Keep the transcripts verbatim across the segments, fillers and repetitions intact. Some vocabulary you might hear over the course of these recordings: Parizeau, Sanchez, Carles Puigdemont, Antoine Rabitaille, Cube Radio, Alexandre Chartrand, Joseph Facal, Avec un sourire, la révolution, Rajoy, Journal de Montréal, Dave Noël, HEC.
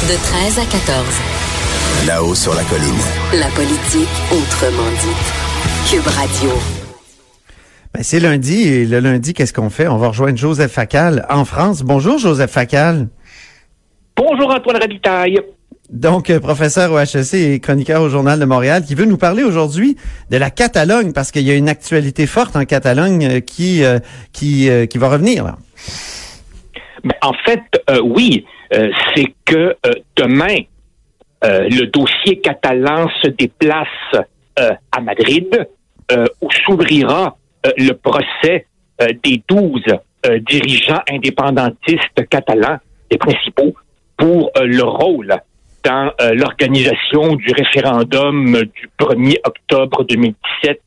De treize à quatorze. Là-haut sur la colline. La politique autrement dite. Cube Radio. Ben c'est lundi et le lundi, qu'est-ce qu'on fait? On va rejoindre Joseph Facal en France. Bonjour Joseph Facal. Bonjour Antoine Rabitaille. Donc, professeur au H E C et chroniqueur au Journal de Montréal, qui veut nous parler aujourd'hui de la Catalogne, parce qu'il y a une actualité forte en Catalogne qui euh, qui, euh, qui va revenir. Là. Ben, en fait, euh, oui, euh, c'est que euh, demain, euh, le dossier catalan se déplace euh, à Madrid, euh, où s'ouvrira euh, le procès euh, des douze euh, dirigeants indépendantistes catalans, les principaux, pour euh, leur rôle dans euh, l'organisation du référendum du premier octobre deux mille dix-sept,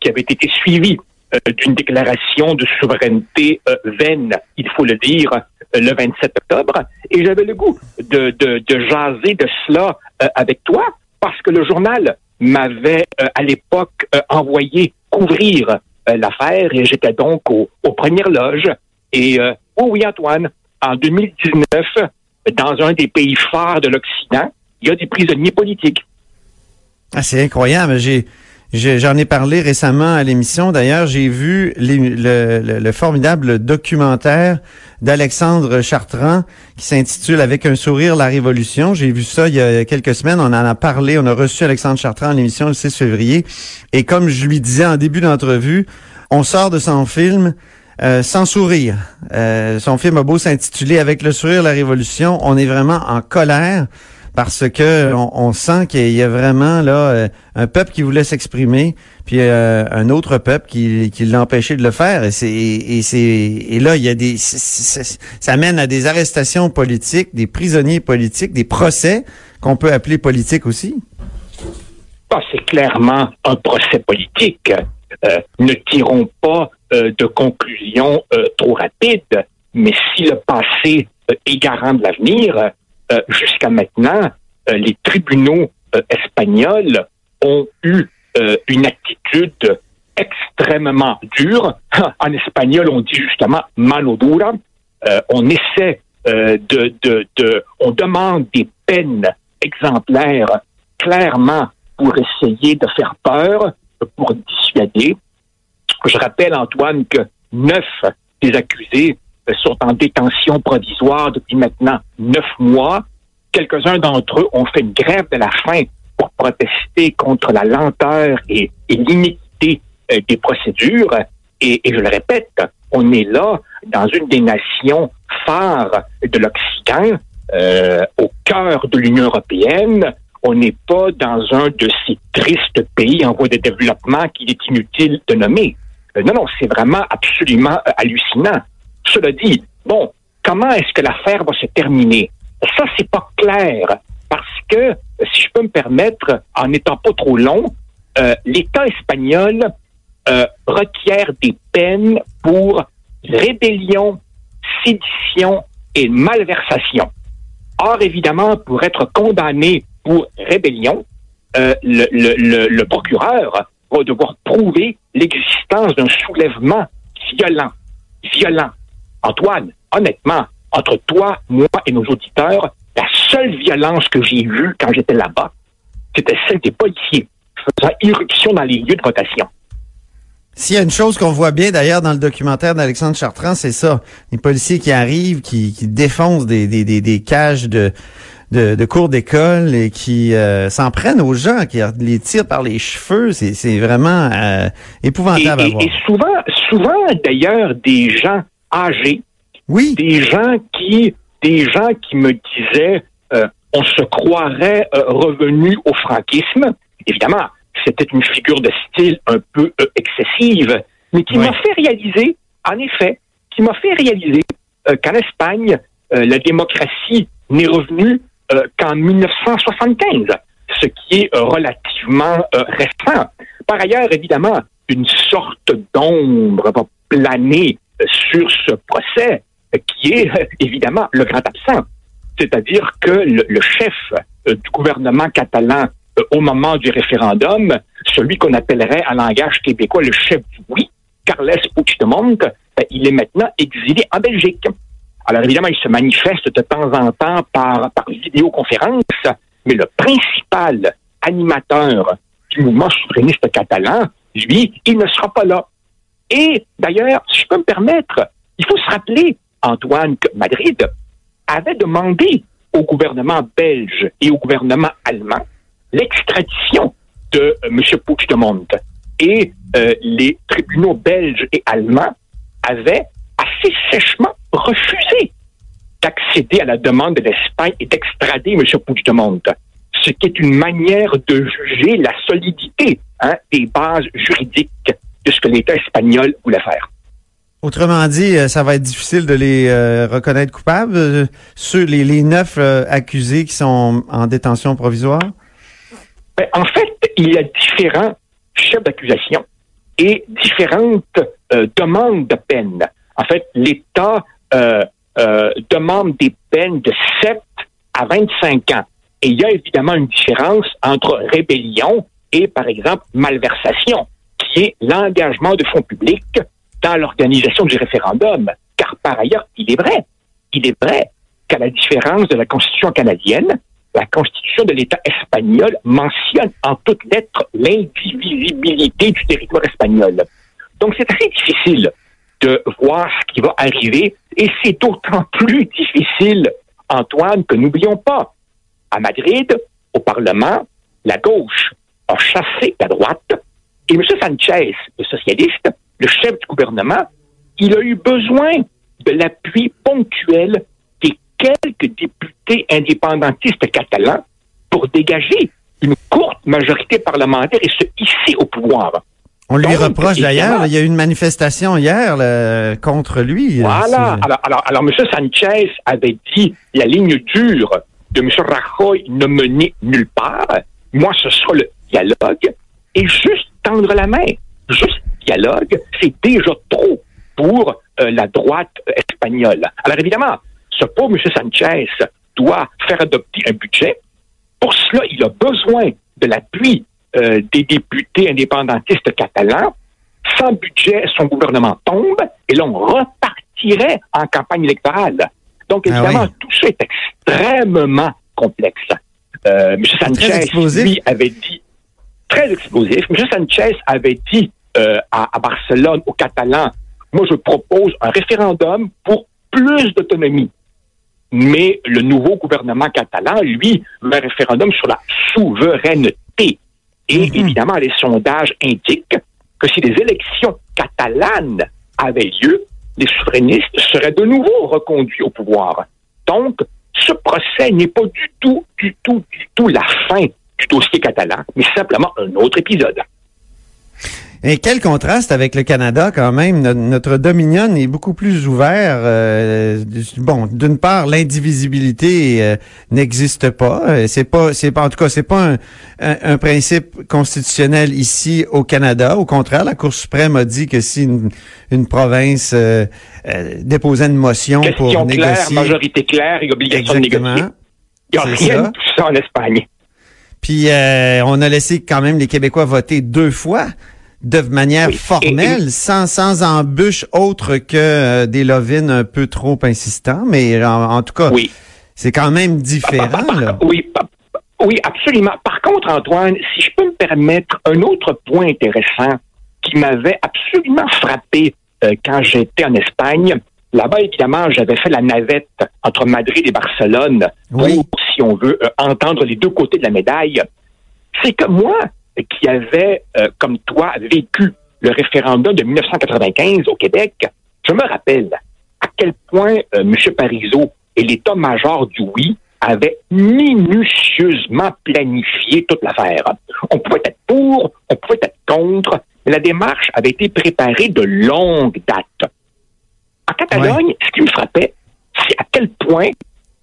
qui avait été suivi euh, d'une déclaration de souveraineté euh, vaine, il faut le dire, euh, le vingt-sept octobre. Et j'avais le goût de, de, de jaser de cela euh, avec toi, parce que le journal m'avait euh, à l'époque euh, envoyé couvrir euh, l'affaire, et j'étais donc au, aux premières loges. Et euh, oh oui, Antoine, en deux mille dix-neuf... dans un des pays phares de l'Occident, il y a des prisonniers politiques. Ah, c'est incroyable. J'ai, j'ai j'en ai parlé récemment à l'émission. D'ailleurs, j'ai vu les, le, le, le formidable documentaire d'Alexandre Chartrand qui s'intitule « Avec un sourire, la révolution ». J'ai vu ça il y a quelques semaines. On en a parlé. On a reçu Alexandre Chartrand à l'émission le six février. Et comme je lui disais en début d'entrevue, on sort de son film... Euh, sans sourire. Euh, son film a beau s'intituler « Avec le sourire, la révolution », on est vraiment en colère parce que on, on sent qu'il y a vraiment là un peuple qui voulait s'exprimer, puis euh, un autre peuple qui, qui l'empêchait de le faire. Et c'est et c'est et là il y a des c'est, c'est, ça mène à des arrestations politiques, des prisonniers politiques, des procès qu'on peut appeler politiques aussi. Bah, c'est clairement un procès politique. Euh, ne tirons pas euh, de conclusions euh, trop rapides, mais si le passé euh, est garant de l'avenir, euh, jusqu'à maintenant, euh, les tribunaux euh, espagnols ont eu euh, une attitude extrêmement dure. En espagnol, on dit justement « mano dura euh, ». On essaie euh, de, de, de... On demande des peines exemplaires, clairement, pour essayer de faire peur, pour dissuader. Je rappelle, Antoine, que neuf des accusés sont en détention provisoire depuis maintenant neuf mois. Quelques-uns d'entre eux ont fait une grève de la faim pour protester contre la lenteur et, et l'iniquité des procédures. Et, et je le répète, on est là dans une des nations phares de l'Occident, euh, au cœur de l'Union européenne. On n'est pas dans un de ces tristes pays en voie de développement qu'il est inutile de nommer. Euh, non, non, c'est vraiment absolument euh, hallucinant. Cela dit, bon, comment est-ce que l'affaire va se terminer? Ça, c'est pas clair, parce que, si je peux me permettre, en n'étant pas trop long, euh, l'État espagnol euh, requiert des peines pour rébellion, sédition et malversation. Or, évidemment, pour être condamné pour rébellion, euh, le, le, le, le procureur va devoir prouver l'existence d'un soulèvement violent. Violent. Antoine, honnêtement, entre toi, moi et nos auditeurs, la seule violence que j'ai eue quand j'étais là-bas, c'était celle des policiers faisant irruption dans les lieux de votation. S'il y a une chose qu'on voit bien, d'ailleurs, dans le documentaire d'Alexandre Chartrand, c'est ça. Les policiers qui arrivent, qui, qui défoncent des, des, des, des cages de... De, de cours d'école et qui euh, s'en prennent aux gens, qui les tirent par les cheveux, c'est, c'est vraiment euh, épouvantable et, à voir. Et, et souvent, souvent d'ailleurs, des gens âgés, oui, des gens qui, des gens qui me disaient, euh, on se croirait euh, revenu au franquisme. Évidemment, c'était une figure de style un peu euh, excessive, mais qui oui. m'a fait réaliser, en effet, qui m'a fait réaliser euh, qu'en Espagne, euh, la démocratie n'est revenue euh, qu'en dix-neuf cent soixante-quinze, ce qui est euh, relativement euh, récent. Par ailleurs, évidemment, une sorte d'ombre va planer sur ce procès qui est euh, évidemment le grand absent. C'est-à-dire que le, le chef euh, du gouvernement catalan euh, au moment du référendum, celui qu'on appellerait en langage québécois le chef du oui, Carles Puigdemont, ben, il est maintenant exilé en Belgique. Alors évidemment, il se manifeste de temps en temps par, par vidéoconférence, mais le principal animateur du mouvement souverainiste catalan, lui, il ne sera pas là. Et d'ailleurs, si je peux me permettre, il faut se rappeler, Antoine, que Madrid avait demandé au gouvernement belge et au gouvernement allemand l'extradition de euh, M. Puigdemont. Et euh, les tribunaux belges et allemands avaient assez sèchement refusé d'accéder à la demande de l'Espagne et d'extrader M. Puigdemont, ce qui est une manière de juger la solidité hein, des bases juridiques de ce que l'État espagnol voulait faire. Autrement dit, ça va être difficile de les euh, reconnaître coupables, euh, ceux, les, les neuf euh, accusés qui sont en détention provisoire? Ben, en fait, il y a différents chefs d'accusation et différentes euh, demandes de peine. En fait, l'État euh, euh, demande des peines de sept à vingt-cinq ans. Et il y a évidemment une différence entre rébellion et, par exemple, malversation, qui est l'engagement de fonds publics dans l'organisation du référendum. Car par ailleurs, il est vrai, il est vrai qu'à la différence de la Constitution canadienne, la Constitution de l'État espagnol mentionne en toutes lettres l'indivisibilité du territoire espagnol. Donc c'est assez difficile de voir ce qui va arriver, et c'est d'autant plus difficile, Antoine, que n'oublions pas, à Madrid, au Parlement, la gauche a chassé la droite, et M. Sanchez, le socialiste, le chef du gouvernement, il a eu besoin de l'appui ponctuel des quelques députés indépendantistes catalans pour dégager une courte majorité parlementaire et se hisser au pouvoir. On lui Donc, reproche d'ailleurs, il y a eu une manifestation hier là, contre lui. Voilà, alors, alors, alors M. Sanchez avait dit « la ligne dure de M. Rajoy ne menait nulle part, moi ce sera le dialogue » et juste tendre la main, juste dialogue, c'est déjà trop pour euh, la droite espagnole. Alors évidemment, ce pauvre M. Sanchez doit faire adopter un budget. Pour cela, il a besoin de l'appui euh, des députés indépendantistes catalans. Sans budget, son gouvernement tombe et l'on repartirait en campagne électorale. Donc évidemment, ah oui. tout ça est extrêmement complexe. Euh, M. Sanchez, lui, avait dit... Très explosif. M. Sanchez avait dit euh, à, à Barcelone, aux Catalans, « Moi, je propose un référendum pour plus d'autonomie. » Mais le nouveau gouvernement catalan, lui, veut un référendum sur la souveraineté. Et mm-hmm. évidemment, les sondages indiquent que si les élections catalanes avaient lieu, les souverainistes seraient de nouveau reconduits au pouvoir. Donc, ce procès n'est pas du tout, du tout, du tout la fin du dossier catalan, mais simplement un autre épisode. Et quel contraste avec le Canada quand même. Notre, notre dominion est beaucoup plus ouvert. Euh, bon, d'une part, l'indivisibilité euh, n'existe pas. C'est pas, c'est pas, en tout cas, c'est pas un, un, un principe constitutionnel ici au Canada. Au contraire, la Cour suprême a dit que si une, une province euh, euh, déposait une motion Question pour claire, négocier, question claire, majorité claire et obligation exactement, de négocier. Il n'y a rien de tout ça en Espagne. Puis euh, on a laissé quand même les Québécois voter deux fois de manière oui. formelle, et, et, sans sans embûche autre que euh, des lovines un peu trop insistants. Mais en, en tout cas, oui. c'est quand même différent. Par, par, là. Oui, par, oui, absolument. Par contre, Antoine, si je peux me permettre, un autre point intéressant qui m'avait absolument frappé euh, quand j'étais en Espagne. Là-bas, évidemment, j'avais fait la navette entre Madrid et Barcelone oui. pour, si on veut, euh, entendre les deux côtés de la médaille. C'est que moi, qui avais, euh, comme toi, vécu le référendum de dix-neuf cent quatre-vingt-quinze au Québec, je me rappelle à quel point euh, M. Parizeau et l'état-major du oui avaient minutieusement planifié toute l'affaire. On pouvait être pour, on pouvait être contre, mais la démarche avait été préparée de longue date. En Catalogne, ouais. ce qui me frappait, quel point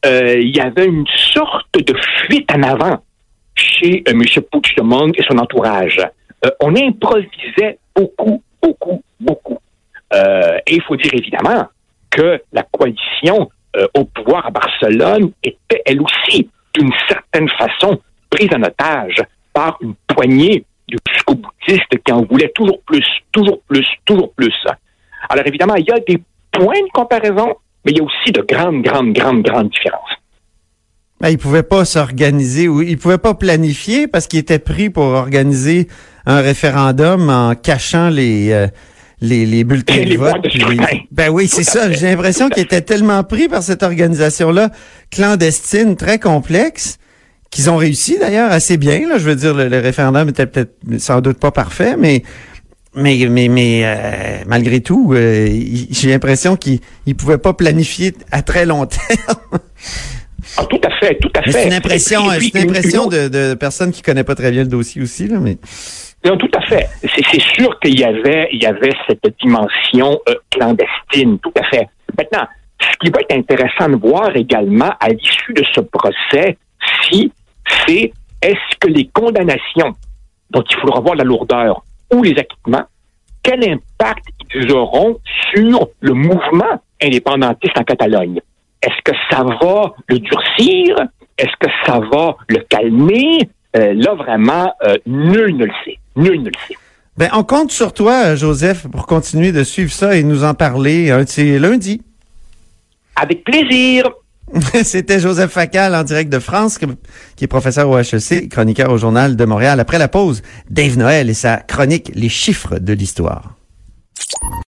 euh, il y avait une sorte de fuite en avant chez euh, M. Puigdemont et son entourage. Euh, on improvisait beaucoup, beaucoup, beaucoup. Euh, et il faut dire évidemment que la coalition euh, au pouvoir à Barcelone était elle aussi, d'une certaine façon, prise en otage par une poignée de jusqu'au-boutistes qui en voulaient toujours plus, toujours plus, toujours plus. Alors évidemment, il y a des points de comparaison, mais il y a aussi de grandes, grandes, grandes, grandes différences. Ben, ils pouvaient pas s'organiser ou ils pouvaient pas planifier parce qu'ils étaient pris pour organiser un référendum en cachant les euh, les, les bulletins de vote. Les... Ben oui, c'est ça. J'ai l'impression qu'ils étaient tellement pris par cette organisation-là clandestine, très complexe, qu'ils ont réussi d'ailleurs assez bien. Là, je veux dire, le, le référendum était peut-être sans doute pas parfait, mais mais mais mais euh, malgré tout, euh, j'ai l'impression qu'ils ils pouvaient pas planifier à très long terme. Ah, tout à fait, tout à mais fait. C'est une impression, puis, c'est une impression de, de personnes qui ne connaissent pas très bien le dossier aussi, là, mais. Non, tout à fait. C'est, c'est sûr qu'il y avait, il y avait cette dimension euh, clandestine, tout à fait. Maintenant, ce qui va être intéressant de voir également à l'issue de ce procès, si c'est est-ce que les condamnations, dont il faudra voir la lourdeur, ou les acquittements, quel impact ils auront sur le mouvement indépendantiste en Catalogne? Est-ce que ça va le durcir? Est-ce que ça va le calmer? Euh, là, vraiment, euh, nul ne le sait. Nul ne le sait. Ben, on compte sur toi, Joseph, pour continuer de suivre ça et nous en parler un petit lundi. Avec plaisir! C'était Joseph Facal en direct de France, qui est professeur au H E C, chroniqueur au Journal de Montréal. Après la pause, Dave Noël et sa chronique « Les chiffres de l'histoire ».